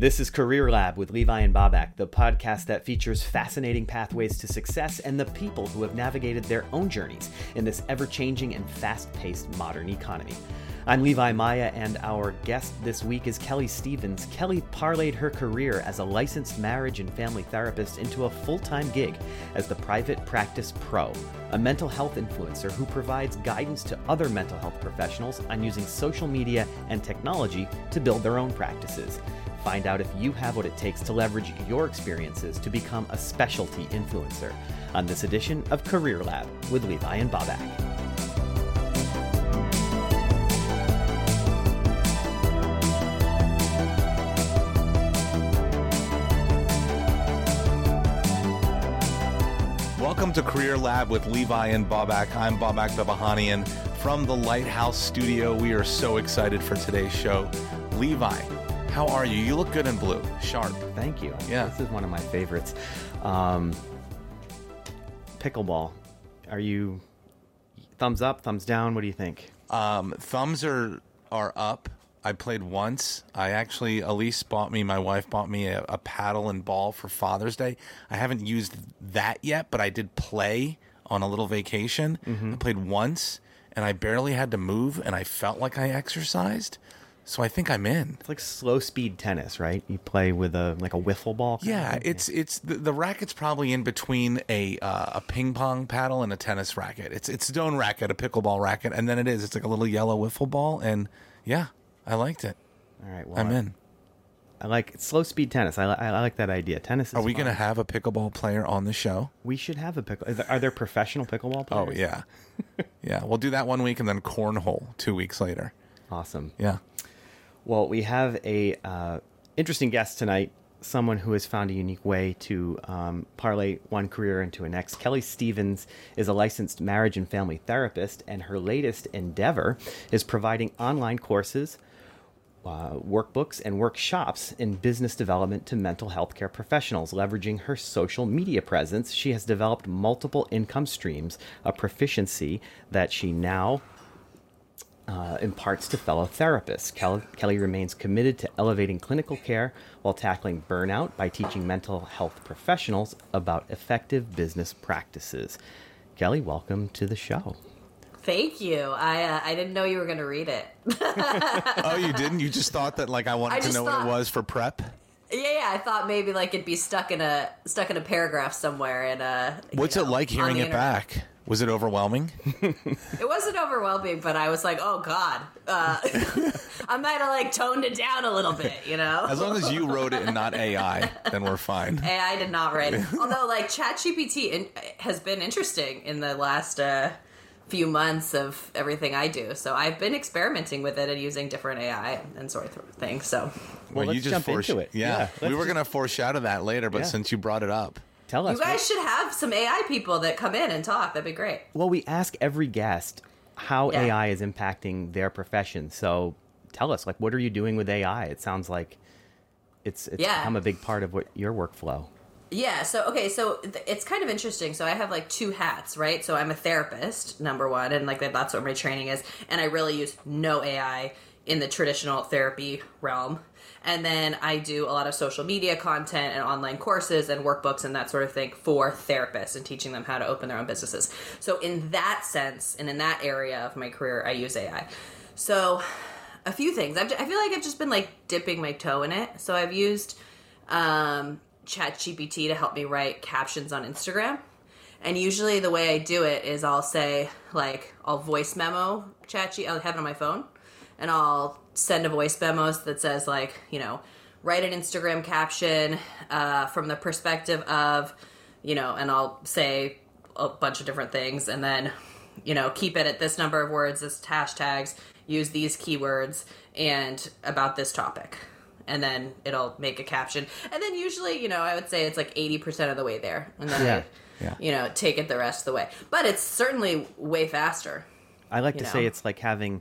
This is Career Lab with Levi and Babak, the podcast that features fascinating pathways to success and the people who have navigated their own journeys in this ever-changing and fast-paced modern economy. I'm Levi Maaia, and our guest this week is Kelley Stevens. Kelley parlayed her career as a licensed marriage and family therapist into a full-time gig as the Private Practice Pro, a mental health influencer who provides guidance to other mental health professionals on using social media and technology to build their own practices. Find out if you have what it takes to leverage your experiences to become a specialty influencer on this edition of Career Lab with Levi and Babak. Welcome to Career Lab with Levi and Babak. I'm Babak Babahanian from the Lighthouse Studio. We are so excited for today's show. Levi, how are you? You look good in blue. Sharp. Thank you. Yeah. This is one of my favorites. Pickleball. Are you thumbs up, thumbs down? What do you think? Thumbs are up. I played once. My wife bought me a paddle and ball for Father's Day. I haven't used that yet, but I did play on a little vacation. Mm-hmm. I played once, and I barely had to move, and I felt like I exercised. So I think I'm in. It's like slow speed tennis, right? You play with a wiffle ball. Yeah, it's the racket's probably in between a ping pong paddle and a tennis racket. It's a stone racket, a pickleball racket, and then it's like a little yellow wiffle ball. And yeah, I liked it. All right, well, I'm in. I like slow speed tennis. I like that idea. Tennis. Are we going to have a pickleball player on the show? We should have a pickleball. Are there professional pickleball players? Oh yeah, yeah. We'll do that 1 week and then cornhole 2 weeks later. Awesome. Yeah. Well, we have a interesting guest tonight, someone who has found a unique way to parlay one career into a next. Kelley Stevens is a licensed marriage and family therapist, and her latest endeavor is providing online courses, workbooks, and workshops in business development to mental health care professionals. Leveraging her social media presence, she has developed multiple income streams, a proficiency that she now imparts to fellow therapists. Kelley remains committed to elevating clinical care while tackling burnout by teaching mental health professionals about effective business practices. Kelley, welcome to the show. Thank you. I didn't know you were going to read it. Oh, you didn't? You just thought that I wanted to know what it was for prep? Yeah, I thought maybe it'd be stuck in a paragraph somewhere. And what's it like hearing it back? Was it overwhelming? It wasn't overwhelming, but I was like, oh, God. I might have, toned it down a little bit, you know? As long as you wrote it and not AI, then we're fine. AI did not write it. Although, ChatGPT has been interesting in the last few months of everything I do. So I've been experimenting with it and using different AI and sort of things. So. Well you just jump into it. Yeah. We were going to foreshadow that later, but since you brought it up. Tell us. You guys should have some AI people that come in and talk. That'd be great. Well, we ask every guest how AI is impacting their profession. So tell us, what are you doing with AI? It sounds like it's become a big part of your workflow. Yeah. So, okay. So it's kind of interesting. So I have two hats, right? So I'm a therapist, number one, and that's what my training is. And I really use no AI in the traditional therapy realm. And then I do a lot of social media content and online courses and workbooks and that sort of thing for therapists and teaching them how to open their own businesses. So in that sense and in that area of my career, I use AI. So a few things. I feel like I've just been dipping my toe in it. So I've used ChatGPT to help me write captions on Instagram. And usually the way I do it is I'll say I'll voice memo ChatGPT. I'll have it on my phone and I'll send a voice memo that says write an Instagram caption from the perspective of, and I'll say a bunch of different things and then, keep it at this number of words, this hashtags, use these keywords and about this topic. And then it'll make a caption. And then usually, I would say it's 80% of the way there. And then I take it the rest of the way. But it's certainly way faster. I like to say it's like having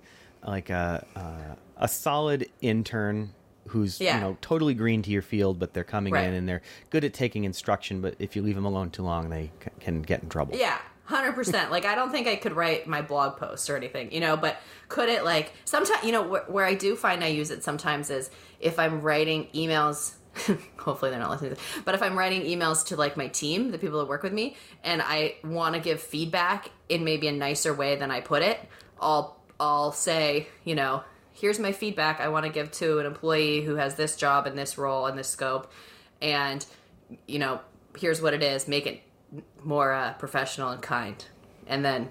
a solid intern who's totally green to your field, but they're coming in and they're good at taking instruction, but if you leave them alone too long, they can get in trouble. Yeah, 100%. Like, I don't think I could write my blog posts or anything, you know, but could it, like, sometimes, you know, where I do find I use it sometimes is if I'm writing emails, hopefully they're not listening to this, but if I'm writing emails to, like, my team, the people that work with me, and I want to give feedback in maybe a nicer way than I put it, I'll say, you know, here's my feedback I want to give to an employee who has this job and this role and this scope, and, you know, here's what it is. Make it more professional and kind, and then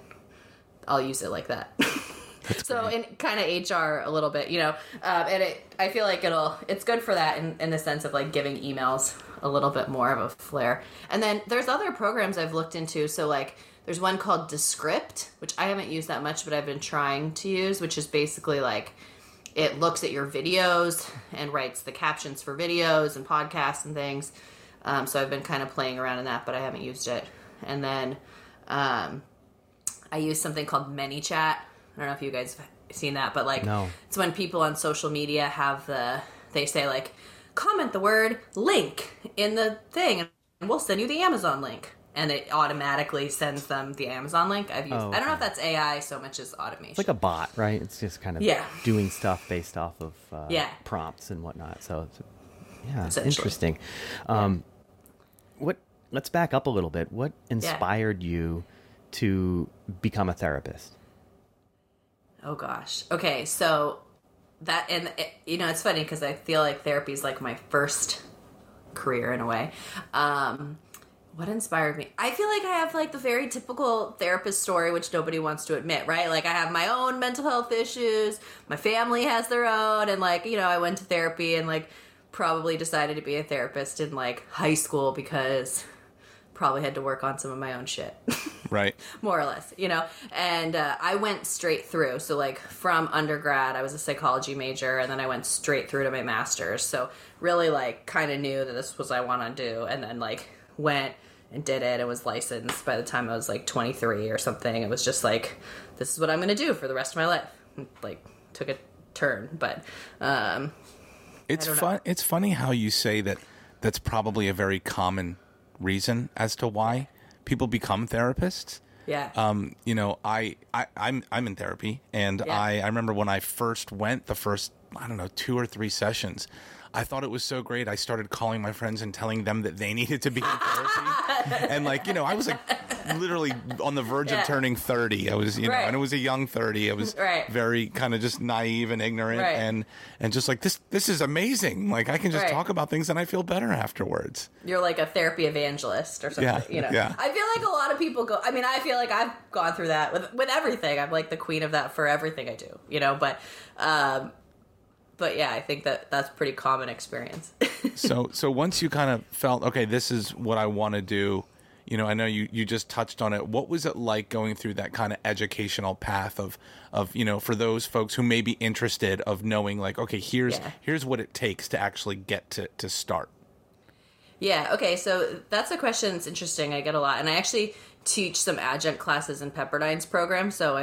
I'll use it like that. So great. In kind of HR a little bit, you know, and I feel like it's good for that in the sense of, like, giving emails a little bit more of a flair. And then there's other programs I've looked into. So, like, there's one called Descript, which I haven't used that much, but I've been trying to use, which is basically, like, it looks at your videos and writes the captions for videos and podcasts and things. So I've been kind of playing around in that, but I haven't used it. And then I use something called ManyChat. I don't know if you guys have seen that, but, like, no. It's when people on social media have they say, like, comment the word link in the thing and we'll send you the Amazon link. And it automatically sends them the Amazon link. I've used. Oh, okay. I don't know if that's AI so much as automation. It's like a bot, right? It's just kind of doing stuff based off of prompts and whatnot. So it's, yeah, interesting. Let's back up a little bit. What inspired you to become a therapist? Oh, gosh. Okay, so that, and it, you know, it's funny because I feel like therapy is, like, my first career in a way. What inspired me? I feel like I have, like, the very typical therapist story, which nobody wants to admit, right? Like, I have my own mental health issues, my family has their own, and, like, you know, I went to therapy and, like, probably decided to be a therapist in, like, high school because probably had to work on some of my own shit. Right. More or less, you know? And I went straight through. So, like, from undergrad, I was a psychology major, and then I went straight through to my master's. So really, like, kind of knew that this was what I want to do, and then, like, went and did it and was licensed by the time I was, like, 23 or something. It was just like, this is what I'm going to do for the rest of my life. Like, took a turn, but... It's fun. It's funny how you say that. That's probably a very common reason as to why people become therapists. Yeah. You know, I'm in therapy, and I remember when I first went, the first, I don't know, 2 or 3 sessions, I thought it was so great. I started calling my friends and telling them that they needed to be in therapy, and, like, you know, I was, like, literally on the verge of turning 30. I was, you know, and it was a young 30. I was very kind of just naive and ignorant, and just like, this is amazing. Like, I can just talk about things and I feel better afterwards. You're like a therapy evangelist or something, you know. Yeah. I feel like a lot of people go, I mean, I feel like I've gone through that with everything. I'm, like, the queen of that for everything I do, you know, but yeah, I think that's pretty common experience. So once you kind of felt, okay, this is what I want to do, you know, I know you just touched on it. What was it like going through that kind of educational path of, you know, for those folks who may be interested of knowing, like, okay, here's what it takes to actually get to start? Yeah, okay, so that's a question that's interesting. I get a lot. And I actually teach some adjunct classes in Pepperdine's program, so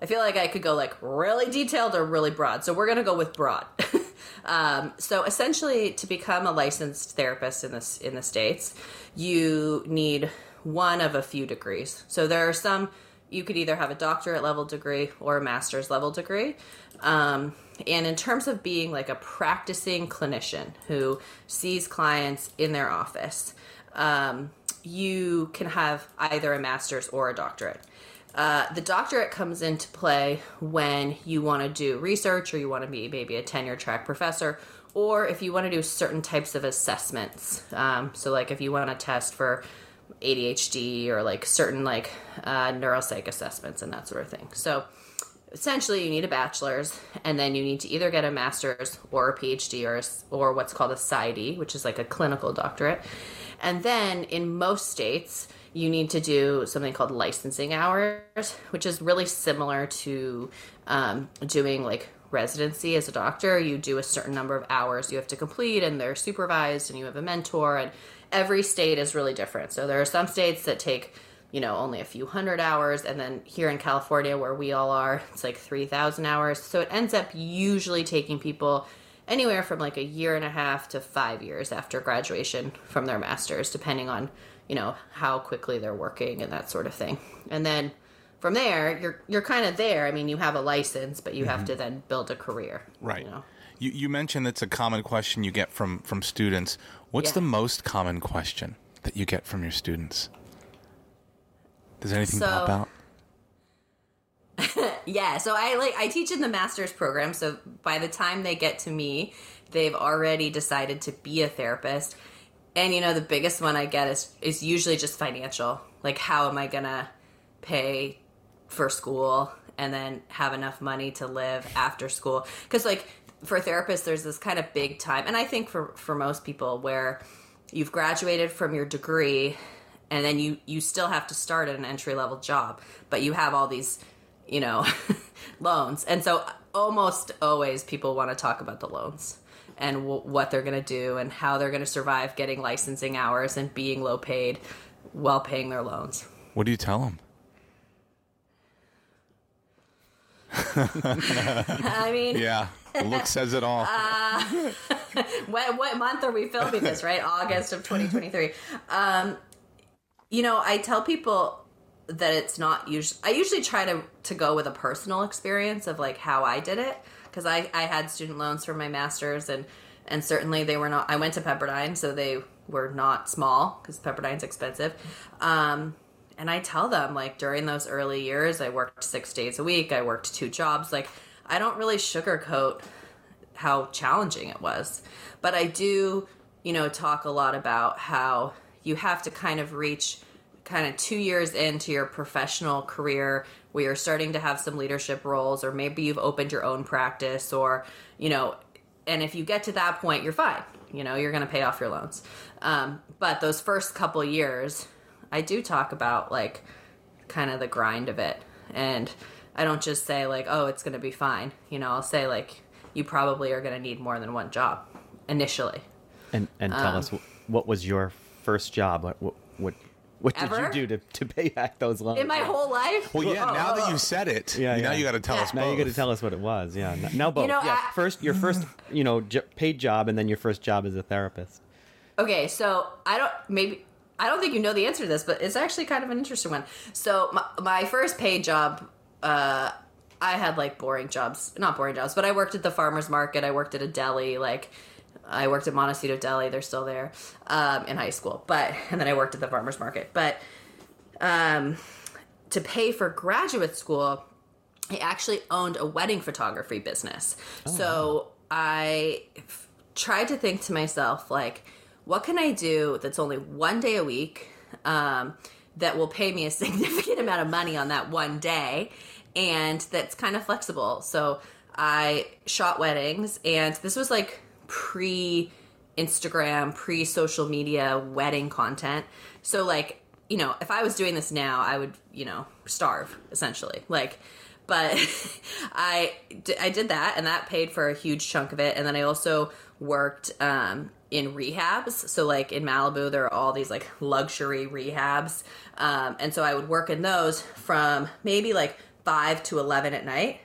I feel like I could go, like, really detailed or really broad. So we're going to go with broad. So essentially, to become a licensed therapist in the States, you need one of a few degrees. So there are some, you could either have a doctorate level degree or a master's level degree. And in terms of being, like, a practicing clinician who sees clients in their office, you can have either a master's or a doctorate. The doctorate comes into play when you want to do research, or you want to be maybe a tenure-track professor, or if you want to do certain types of assessments. So, like, if you want to test for ADHD or, like, certain, like, neuropsych assessments and that sort of thing. So essentially, you need a bachelor's, and then you need to either get a master's or a PhD or what's called a PsyD, which is, like, a clinical doctorate. And then in most states, you need to do something called licensing hours, which is really similar to doing, like, residency as a doctor. You do a certain number of hours you have to complete, and they're supervised, and you have a mentor, and every state is really different. So there are some states that take, you know, only a few hundred hours, and then here in California where we all are, it's like 3,000 hours. So it ends up usually taking people anywhere from like a year and a half to 5 years after graduation from their master's, depending on, you know, how quickly they're working and that sort of thing. And then from there, you're kind of there. I mean, you have a license, but you have to then build a career. Right. You know? You mentioned that's a common question you get from students. What's the most common question that you get from your students? Does anything pop out? Yeah, so I teach in the master's program, so by the time they get to me, they've already decided to be a therapist. And, you know, the biggest one I get is usually just financial. Like, how am I going to pay for school and then have enough money to live after school? Because, like, for therapists, there's this kind of big time, and I think for most people, where you've graduated from your degree and then you still have to start at an entry-level job, but you have all these, you know, loans. And so almost always people want to talk about the loans and what they're going to do and how they're going to survive getting licensing hours and being low paid while paying their loans. What do you tell them? I mean, yeah, look says it all. What month are we filming this, right? August of 2023. You know, I tell people that it's not usually, I usually try to go with a personal experience of like how I did it. Cause I had student loans for my master's and certainly they were not, I went to Pepperdine, so they were not small cause Pepperdine's expensive. And I tell them, like, during those early years, I worked 6 days a week. I worked 2 jobs. Like, I don't really sugarcoat how challenging it was. But I do, you know, talk a lot about how you have to kind of reach kind of 2 years into your professional career where you're starting to have some leadership roles, or maybe you've opened your own practice, or, you know, and if you get to that point, you're fine. You know, you're going to pay off your loans. But those first couple years, I do talk about, like, kind of the grind of it. And I don't just say, like, oh, it's going to be fine. You know, I'll say, like, you probably are going to need more than one job initially. And tell us, what was your first job? What did you do to pay back those loans? In my whole life? Well, yeah, now that you said it, now you got to tell us both. Now you got to tell us what it was, yeah. Now both. You know, yeah, your first, you know, paid job, and then your first job as a therapist. Okay, so I don't think you know the answer to this, but it's actually kind of an interesting one. So my first paid job, I had like not boring jobs, but I worked at the farmer's market. I worked at a deli. Like, I worked at Montecito Deli. They're still there, in high school. And then I worked at the farmer's market. But to pay for graduate school, I actually owned a wedding photography business. Oh. So I tried to think to myself, like, what can I do that's only 1 day a week that will pay me a significant amount of money on that 1 day and that's kind of flexible? So I shot weddings, and this was like pre-Instagram, pre-social media wedding content. So like, you know, if I was doing this now, I would, you know, starve essentially. Like, but I did that, and that paid for a huge chunk of it. And then I also worked in rehabs. So like in Malibu, there are all these like luxury rehabs. And so I would work in those from maybe like 5 to 11 at night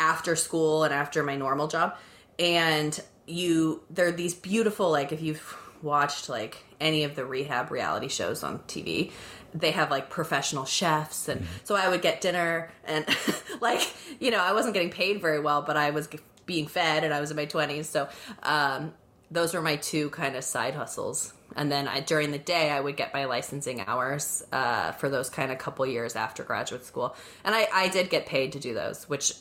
after school and after my normal job. And there are these beautiful, like, if you've watched like any of the rehab reality shows on TV, they have like professional chefs. And so I would get dinner and like, you know, I wasn't getting paid very well, but I was being fed, and I was in my 20s. So, those were my 2 kind of side hustles. And then during the day, I would get my licensing hours for those kind of couple years after graduate school. And I did get paid to do those, which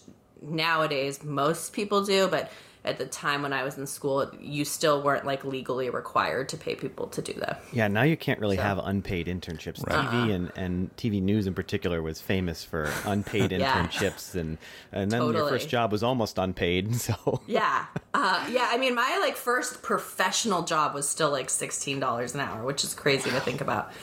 nowadays most people do. But at the time when I was in school, you still weren't like legally required to pay people to do that. Yeah, now you can't really have unpaid internships. Right. TV and TV news in particular was famous for unpaid internships. And then your first job was almost unpaid. So yeah, I mean, my like first professional job was still like $16 an hour, which is crazy to think about.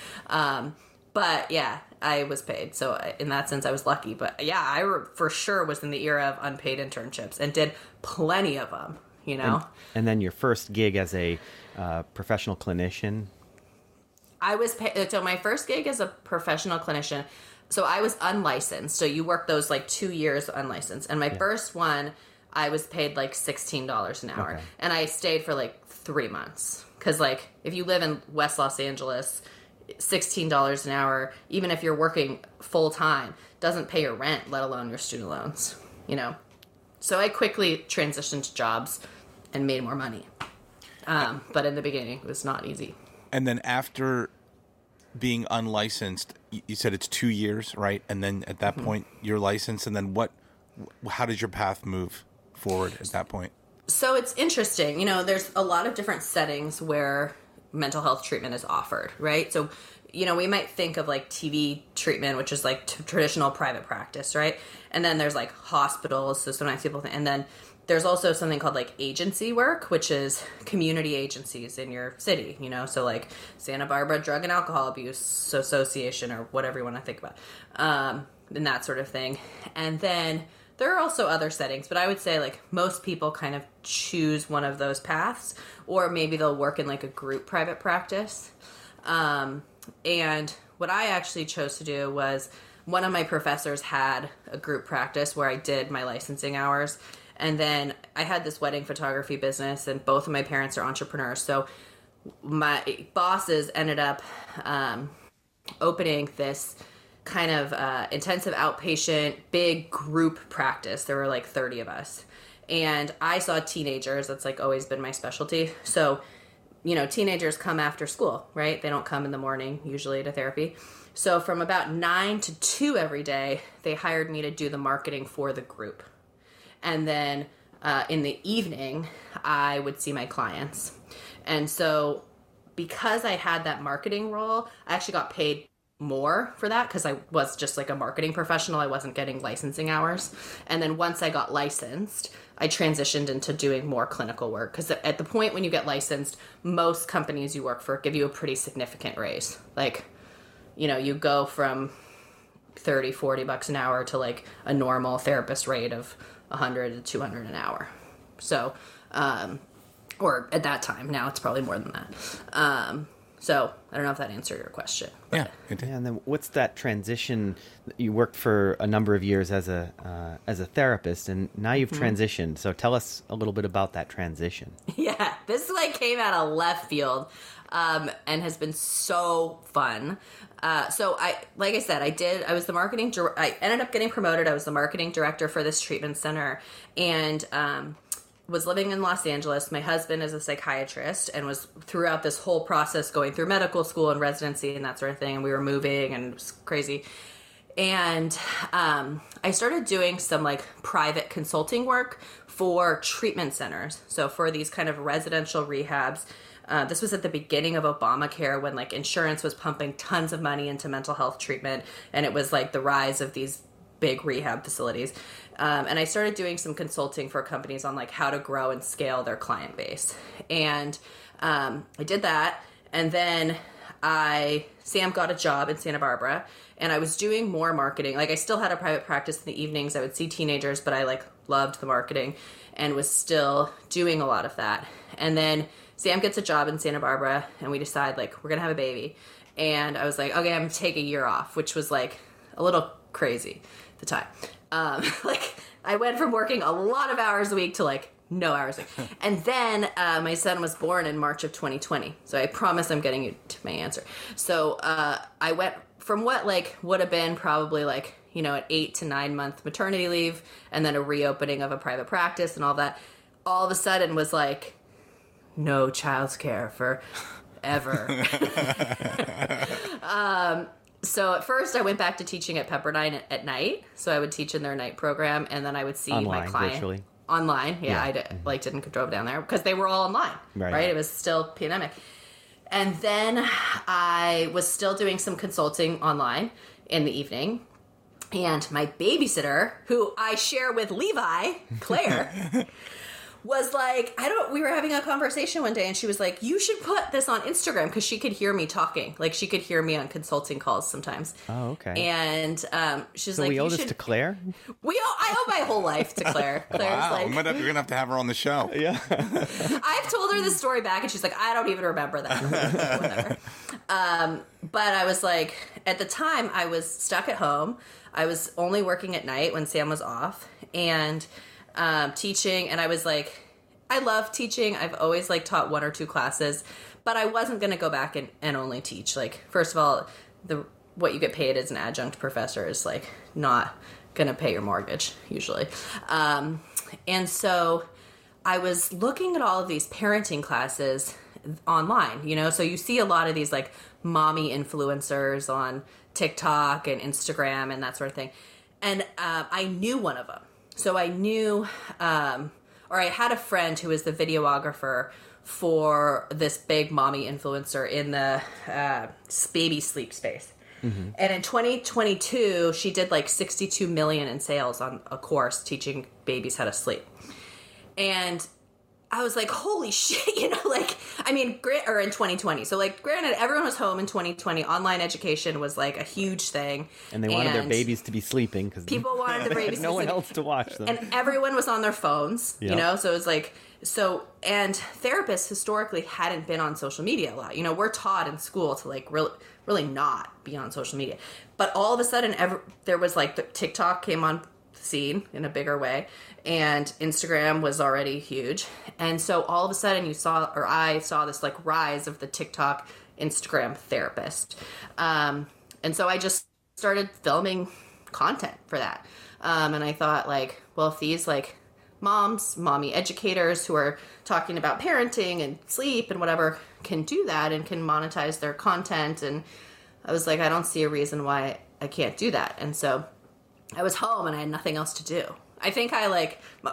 But yeah, I was paid. So in that sense, I was lucky. But yeah, I for sure was in the era of unpaid internships and did plenty of them, you know. And then your first gig as a professional clinician? I was paid. So my first gig as a professional clinician, so I was unlicensed. So you work those like 2 years unlicensed. And my first one, I was paid like $16 an hour. Okay. And I stayed for like 3 months. Because like if you live in West Los Angeles, $16 an hour, even if you're working full time, doesn't pay your rent, let alone your student loans, you know. So I quickly transitioned to jobs and made more money. But in the beginning, it was not easy. And then after being unlicensed, you said it's 2 years, right? And then at that point, you're licensed. And then what? How did your path move forward at that point? So it's interesting. You know, there's a lot of different settings where mental health treatment is offered, right? So, you know, we might think of like TV treatment, which is like traditional private practice, right? And then there's like hospitals. So sometimes people think, and then there's also something called like agency work, which is community agencies in your city, you know? So like Santa Barbara Drug and Alcohol Abuse Association or whatever you want to think about, and that sort of thing. And then there are also other settings, but I would say like most people kind of choose one of those paths, or maybe they'll work in like a group private practice. And what I actually chose to do was one of my professors had a group practice where I did my licensing hours. And then I had this wedding photography business, and both of my parents are entrepreneurs. So my bosses ended up opening this kind of intensive outpatient big group practice. There were like 30 of us, and I saw teenagers. That's like always been my specialty. So, you know, teenagers come after school, right? They don't come in the morning usually to therapy. So from about 9 to 2 every day, they hired me to do the marketing for the group. And then in the evening, I would see my clients. And so because I had that marketing role, I actually got paid more for that, because I was just like a marketing professional. I wasn't getting licensing hours. And then once I got licensed, I transitioned into doing more clinical work, because at the point when you get licensed, most companies you work for give you a pretty significant raise. Like, you know, you go from $30-$40 an hour to like a normal therapist rate of $100 to $200 an hour. So or at that time, now it's probably more than that. So I don't know if that answered your question. Yeah, it did. And then what's that transition? You worked for a number of years as a therapist, and now you've transitioned. So tell us a little bit about that transition. Yeah, this like came out of left field and has been so fun. So I, like I said, I was the marketing, I ended up getting promoted. I was the marketing director for this treatment center, and was living in Los Angeles. My husband is a psychiatrist and was throughout this whole process going through medical school and residency and that sort of thing. And we were moving, and it was crazy. And I started doing some like private consulting work for treatment centers. So for these kind of residential rehabs, this was at the beginning of Obamacare, when like insurance was pumping tons of money into mental health treatment. And it was like the rise of these big rehab facilities. And I started doing some consulting for companies on like how to grow and scale their client base. And I did that. And then Sam got a job in Santa Barbara, and I was doing more marketing. Like I still had a private practice in the evenings. I would see teenagers, but I like loved the marketing and was still doing a lot of that. And then Sam gets a job in Santa Barbara, and we decide like we're going to have a baby. And I was like, okay, I'm going to take a year off, which was like a little crazy at the time. Like I went from working a lot of hours a week to like no hours a week. And then my son was born in March of 2020. So I promise I'm getting you to my answer. So I went from what like would have been probably like, you know, an 8 to 9 month maternity leave, and then a reopening of a private practice and all that, all of a sudden was like no childcare for ever. So at first I went back to teaching at Pepperdine at night. So I would teach in their night program, and then I would see my client virtually. Online. Yeah. I like didn't drove down there because they were all online, right? It was still pandemic. And then I was still doing some consulting online in the evening, and my babysitter, who I share with Levi, Claire, was like, we were having a conversation one day, and she was like, you should put this on Instagram, because she could hear me talking. Like, she could hear me on consulting calls sometimes. Oh, okay. And she's so like, we owe this to Claire? I owe my whole life to Claire. Claire's wow, like, you're going to have her on the show. Yeah. I've told her this story back, and she's like, I don't even remember that. Whatever. But I was like, at the time, I was stuck at home. I was only working at night when Sam was off, and teaching, and I was like, I love teaching. I've always like taught one or two classes, but I wasn't going to go back and only teach. Like, first of all, what you get paid as an adjunct professor is like not going to pay your mortgage usually. And so I was looking at all of these parenting classes online, you know, so you see a lot of these like mommy influencers on TikTok and Instagram and that sort of thing. And I knew one of them. So I knew, or I had a friend who was the videographer for this big mommy influencer in the baby sleep space. Mm-hmm. And in 2022, she did like 62 million in sales on a course teaching babies how to sleep. And I was like, holy shit, you know, like, I mean, or in 2020. So like, granted, everyone was home in 2020. Online education was like a huge thing. And they wanted their babies to be sleeping. Because people wanted their babies to be sleeping. No one else to watch them. And everyone was on their phones, you know, so it was like, and therapists historically hadn't been on social media a lot. You know, we're taught in school to like really not be on social media. But all of a sudden, there was like the TikTok came on scene in a bigger way, and Instagram was already huge. And so all of a sudden I saw this like rise of the TikTok Instagram therapist. And so I just started filming content for that. And I thought like, well, if these like mommy educators who are talking about parenting and sleep and whatever can do that and can monetize their content. And I was like, I don't see a reason why I can't do that. And so I was home and I had nothing else to do. I think I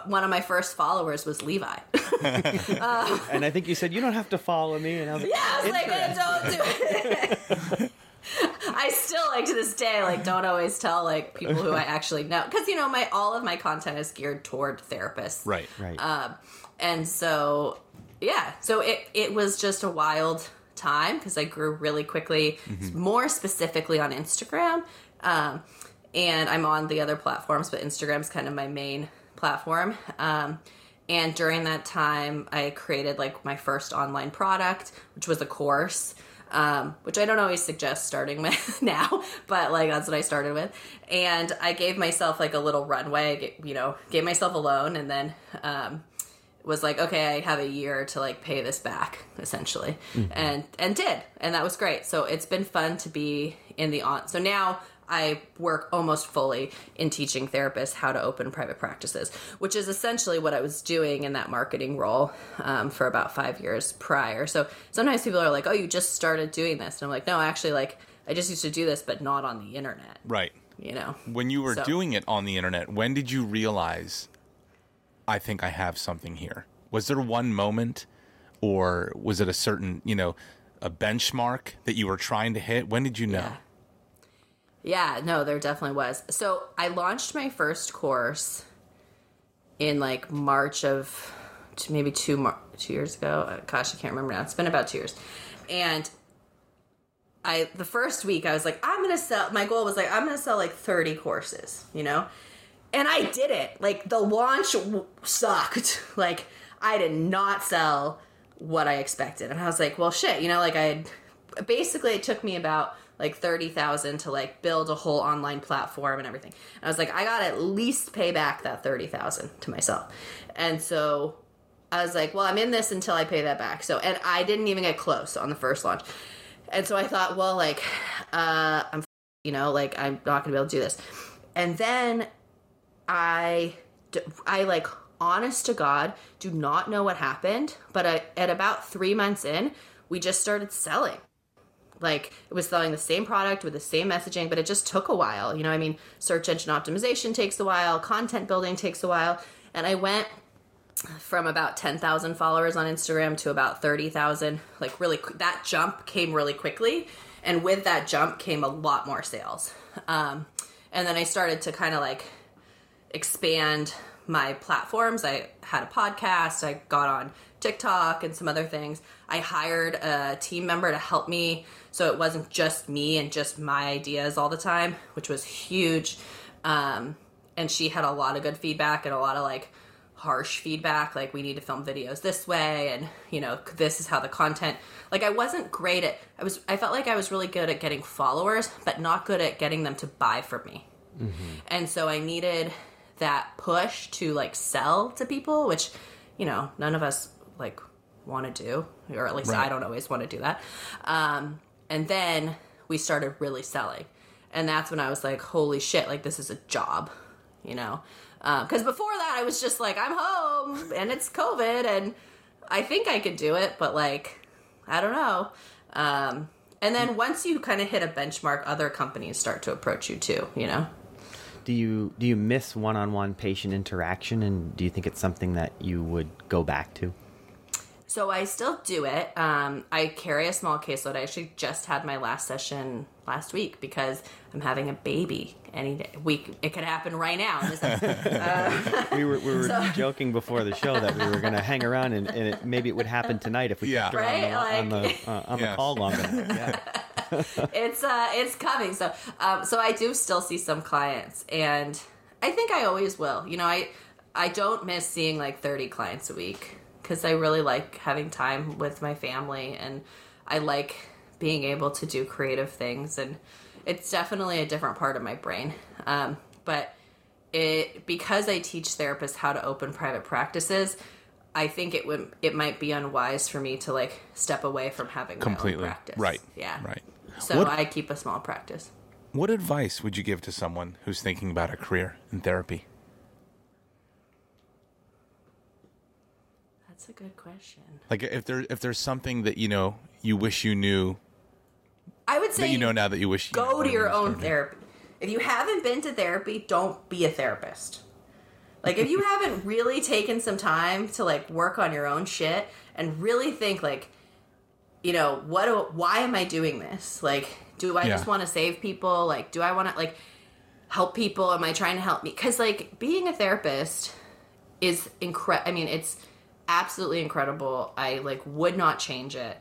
one of my first followers was Levi. And I think you said, you don't have to follow me. And I was like, yeah, I was like, don't do it. I still, like, to this day, like, don't always tell, like, people who I actually know. Because, you know, all of my content is geared toward therapists. Right. And so, yeah. So it was just a wild time because I grew really quickly, mm-hmm. more specifically on Instagram. And I'm on the other platforms, but Instagram's kind of my main platform. And during that time, I created, like, my first online product, which was a course, which I don't always suggest starting with now, but like that's what I started with. And I gave myself like a little runway, you know, gave myself a loan, and then was like, okay, I have a year to like pay this back essentially, mm-hmm. and did, and that was great. So it's been fun to be so now I work almost fully in teaching therapists how to open private practices, which is essentially what I was doing in that marketing role for about 5 years prior. So sometimes people are like, oh, you just started doing this. And I'm like, no, actually, like, I just used to do this, but not on the internet. Right. You know? When you were doing it on the internet, when did you realize, I think I have something here? Was there one moment, or was it a certain, you know, a benchmark that you were trying to hit? When did you know? Yeah, no, there definitely was. So I launched my first course in like March of maybe 2 years ago. Gosh, I can't remember now. It's been about 2 years. And the first week I was like, my goal was like, I'm going to sell like 30 courses, you know? And I did it. Like the launch sucked. Like I did not sell what I expected. And I was like, well, shit, you know, like basically it took me about like 30,000 to like build a whole online platform and everything. And I was like, I got to at least pay back that 30,000 to myself. And so I was like, well, I'm in this until I pay that back. So, and I didn't even get close on the first launch. And so I thought, well, like, I'm, you know, like I'm not gonna be able to do this. And then I like, honest to God, do not know what happened. But at about 3 months in, we just started selling. Like, it was selling the same product with the same messaging, but it just took a while. You know, I mean, search engine optimization takes a while. Content building takes a while. And I went from about 10,000 followers on Instagram to about 30,000. Like, really, that jump came really quickly. And with that jump came a lot more sales. And then I started to kind of, like, expand my platforms. I had a podcast. I got on TikTok and some other things. I hired a team member to help me, so it wasn't just me and just my ideas all the time, which was huge. And she had a lot of good feedback and a lot of like harsh feedback, like we need to film videos this way, and you know, this is how the content. Like I felt like I was really good at getting followers, but not good at getting them to buy from me. Mm-hmm. And so I needed that push to like sell to people, which, you know, none of us like want to do, or at least right. I don't always want to do that. And then we started really selling. And that's when I was like, holy shit, like this is a job, you know? Because before that I was just like, I'm home and it's COVID and I think I could do it, but like, I don't know. And then once you kind of hit a benchmark, other companies start to approach you too, you know? Do you miss one-on-one patient interaction, and do you think it's something that you would go back to? So I still do it. I carry a small caseload. I actually just had my last session last week because I'm having a baby any day. It could happen right now. We were joking before the show that we were going to hang around and maybe it would happen tonight if we kept her on the call longer. Yeah. It's coming. So I do still see some clients, and I think I always will. You know, I don't miss seeing like 30 clients a week. Because I really like having time with my family, and I like being able to do creative things, and it's definitely a different part of my brain. But because I teach therapists how to open private practices, I think it might be unwise for me to like step away from having completely my own practice. Right. Yeah. Right. So I keep a small practice. What advice would you give to someone who's thinking about a career in therapy? That's a good question. Like if there's something that, you know, you wish you knew, I would say that you know now that you wish you go to your own therapy. If you haven't been to therapy, don't be a therapist. Like if you haven't really taken some time to like work on your own shit and really think like, you know, why am I doing this? Like, do I just want to save people? Like, do I want to like help people? Am I trying to help me? 'Cause like being a therapist is incredible. I mean, it's absolutely incredible. I like would not change it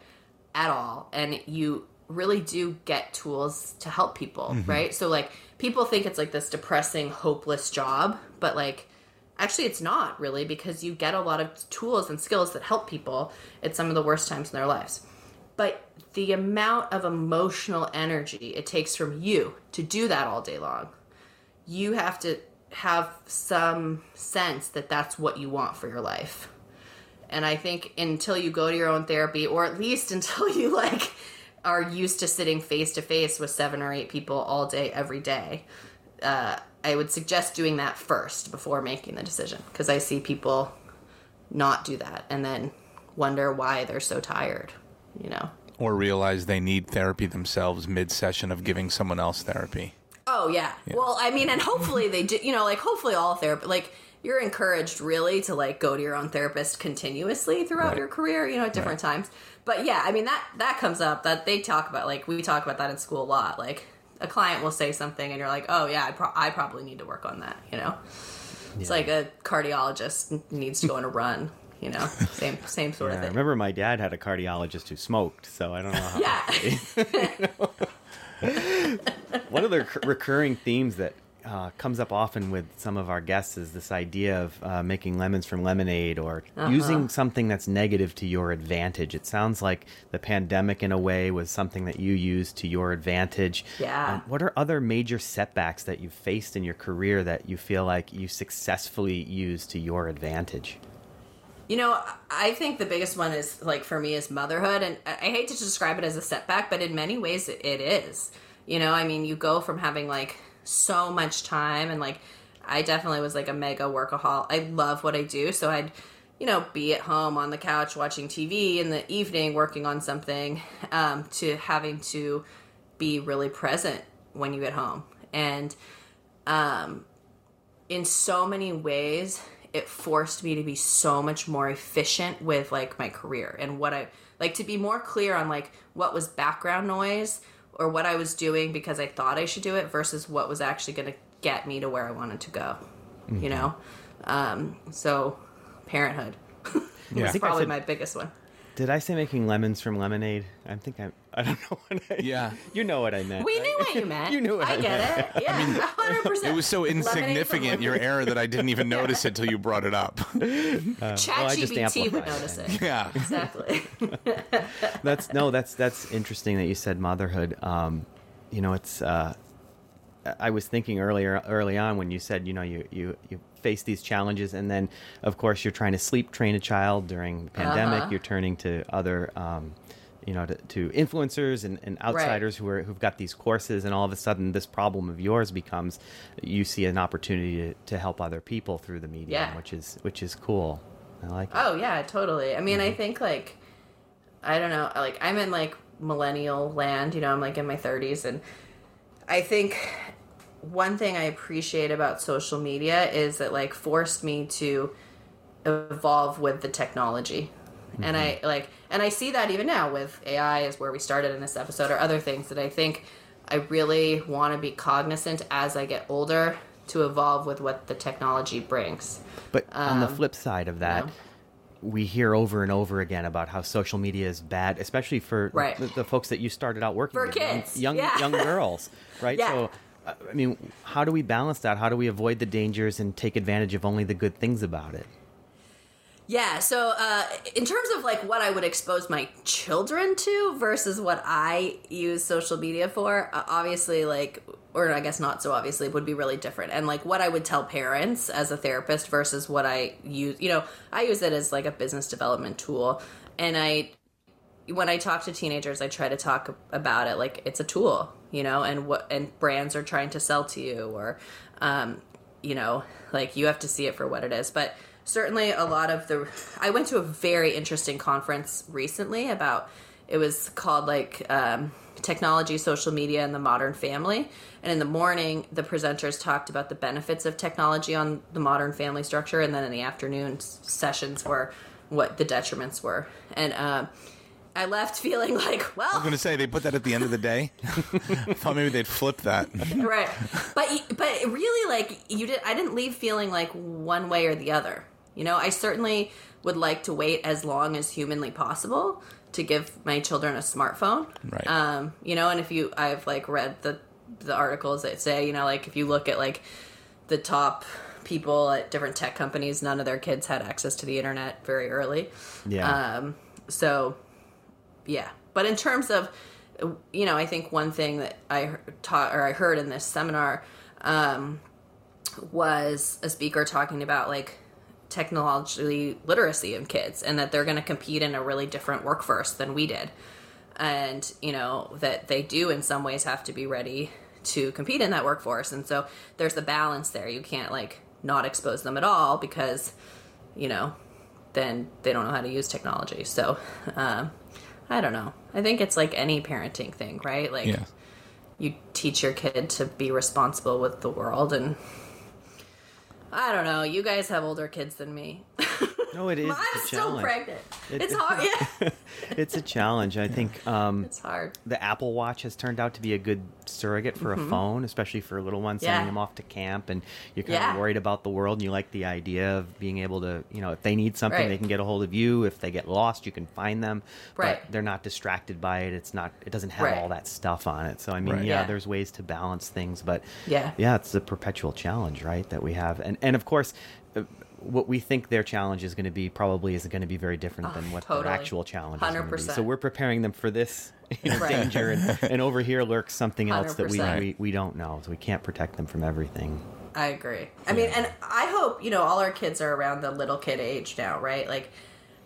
at all. And you really do get tools to help people, mm-hmm. right? So like people think it's like this depressing, hopeless job, but like actually it's not really, because you get a lot of tools and skills that help people at some of the worst times in their lives. But the amount of emotional energy it takes from you to do that all day long, you have to have some sense that that's what you want for your life. And I think until you go to your own therapy, or at least until you like are used to sitting face to face with 7 or 8 people all day, every day, I would suggest doing that first before making the decision. Because I see people not do that and then wonder why they're so tired, you know, or realize they need therapy themselves mid-session of giving someone else therapy. Oh yeah. Yeah. Well, I mean, and hopefully they do. You know, like hopefully all therapy, like. You're encouraged really to like go to your own therapist continuously throughout right. your career, you know, at different right. times. But yeah, I mean that comes up, that they talk about, like we talk about that in school a lot. Like a client will say something and you're like, oh yeah, I probably need to work on that. You know, yeah. It's like a cardiologist needs to go on a run, you know, same sort of thing. I remember my dad had a cardiologist who smoked, so I don't know how. Yeah. One of the recurring themes that comes up often with some of our guests is this idea of making lemons from lemonade, or using something that's negative to your advantage. It sounds like the pandemic in a way was something that you used to your advantage. Yeah. What are other major setbacks that you've faced in your career that you feel like you successfully used to your advantage? You know, I think the biggest one is like for me is motherhood. And I hate to describe it as a setback, but in many ways it is. You know, I mean, you go from having like so much time, and like I definitely was like a mega workaholic. I love what I do, so I'd, you know, be at home on the couch watching TV in the evening working on something, to having to be really present when you get home. And in so many ways it forced me to be so much more efficient with like my career, and what I like to be more clear on like what was background noise or what I was doing because I thought I should do it versus what was actually going to get me to where I wanted to go, mm-hmm. you know? So parenthood was probably my biggest one. Did I say making lemons from lemonade? I don't know what I meant. Yeah. You know what I meant. We knew what you meant. You knew what I meant. I get it. Yeah, I mean, 100%. It was so insignificant, your error, that I didn't even notice it till you brought it up. ChatGPT would notice it. Yeah. Exactly. That's interesting that you said motherhood. You know, it's I was thinking early on when you said, you know, you face these challenges, and then of course you're trying to sleep train a child during the pandemic. Uh-huh. You're turning to other, you know, to influencers and outsiders, right, who've got these courses, and all of a sudden this problem of yours becomes, you see an opportunity to help other people through the medium, yeah, which is cool. I like it. Oh yeah, totally. I mean, mm-hmm. I think like, I don't know, like I'm in like millennial land, you know, I'm like in my 30s, and I think one thing I appreciate about social media is that like forced me to evolve with the technology. Mm-hmm. And I see that even now with AI is where we started in this episode, or other things that I think I really want to be cognizant as I get older to evolve with what the technology brings. But on the flip side of that, you know, we hear over and over again about how social media is bad, especially for right, the folks that you started out working with, kids, young girls, right? Yeah. So, I mean, how do we balance that? How do we avoid the dangers and take advantage of only the good things about it? Yeah, so in terms of like what I would expose my children to versus what I use social media for, obviously like, or I guess not so obviously, would be really different. And like what I would tell parents as a therapist versus what I use, you know, I use it as like a business development tool. And when I talk to teenagers, I try to talk about it like it's a tool, you know, and brands are trying to sell to you, or, you know, like you have to see it for what it is. But certainly a lot of I went to a very interesting conference recently about, it was called like Technology, Social Media, and the Modern Family. And in the morning, the presenters talked about the benefits of technology on the modern family structure. And then in the afternoon sessions were what the detriments were. And I left feeling like, well, I was going to say they put that at the end of the day. I thought maybe they'd flip that. Right. But really like I didn't leave feeling like one way or the other. You know, I certainly would like to wait as long as humanly possible to give my children a smartphone. Right. You know, and I've like read the articles that say, you know, like if you look at like the top people at different tech companies, none of their kids had access to the internet very early. Yeah. So yeah. But in terms of, you know, I think one thing that I taught, or I heard in this seminar, was a speaker talking about like technology literacy of kids, and that they're going to compete in a really different workforce than we did. And, you know, that they do in some ways have to be ready to compete in that workforce. And so there's the balance there. You can't like not expose them at all because, you know, then they don't know how to use technology. So, I don't know. I think it's like any parenting thing, right? Like yeah, you teach your kid to be responsible with the world, and I don't know. You guys have older kids than me. No, it is. I'm still pregnant. It's hard. Yeah. It's a challenge. I think it's hard. The Apple Watch has turned out to be a good surrogate for mm-hmm. a phone, especially for little ones, sending yeah. them off to camp, and you're kind yeah. of worried about the world, and you like the idea of being able to, you know, if they need something, right, they can get a hold of you. If they get lost, you can find them. Right. But they're not distracted by it. It's not. It doesn't have right. all that stuff on it. So I mean, right. yeah, there's ways to balance things, but yeah, it's a perpetual challenge, right, that we have, and of course, what we think their challenge is going to be probably isn't going to be very different than what totally. Their actual challenge is going to be. So we're preparing them for this, you know, right. danger, and over here lurks something else 100%. That we don't know. So we can't protect them from everything. I agree. I mean, and I hope, you know, all our kids are around the little kid age now, right? Like,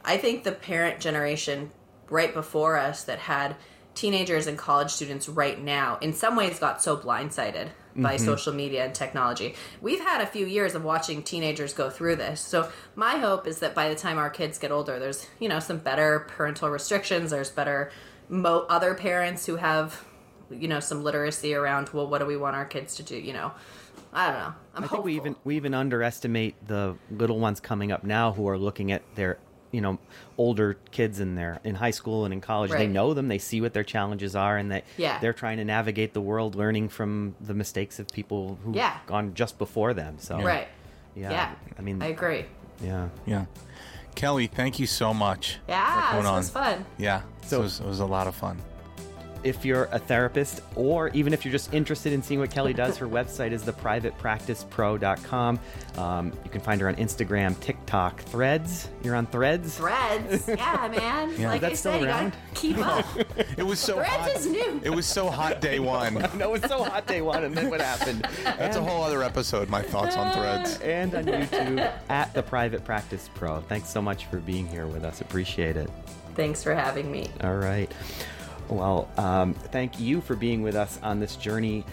I think the parent generation right before us that had teenagers and college students right now in some ways got so blindsided by mm-hmm. social media and technology. We've had a few years of watching teenagers go through this. So my hope is that by the time our kids get older, there's, you know, some better parental restrictions. There's better other parents who have, you know, some literacy around, well, what do we want our kids to do? You know, I don't know. I think we even underestimate the little ones coming up now who are looking at their, you know, older kids in high school and in college, right, they know them, they see what their challenges are, and that yeah. they're trying to navigate the world, learning from the mistakes of people who've yeah. gone just before them. So, right. Yeah. I mean, I agree. Yeah. Kelley, thank you so much. Yeah. This was fun. Yeah. So it was a lot of fun. if you're a therapist or even if you're just interested in seeing what Kelley does, her website is theprivatepracticepro.com. You can find her on Instagram, TikTok, Threads. You're on Threads? Threads. Yeah, man. Yeah. Like I said, you got to keep up. It was so Threads hot. Is new. It was so hot day one. No, it was so hot day one, and then what happened? That's a whole other episode, my thoughts on Threads. And on YouTube at The Private Practice Pro. Thanks so much for being here with us. Appreciate it. Thanks for having me. All right. Well, thank you for being with us on this journey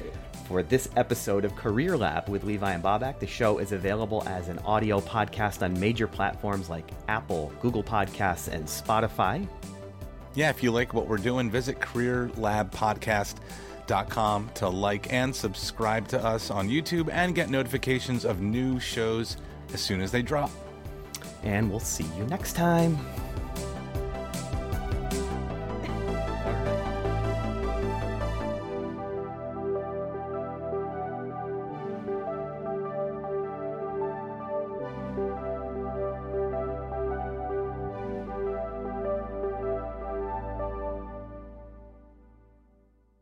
for this episode of Career Lab with Levi and Babak. The show is available as an audio podcast on major platforms like Apple, Google Podcasts, and Spotify. Yeah, if you like what we're doing, visit careerlabpodcast.com to like and subscribe to us on YouTube and get notifications of new shows as soon as they drop. And we'll see you next time.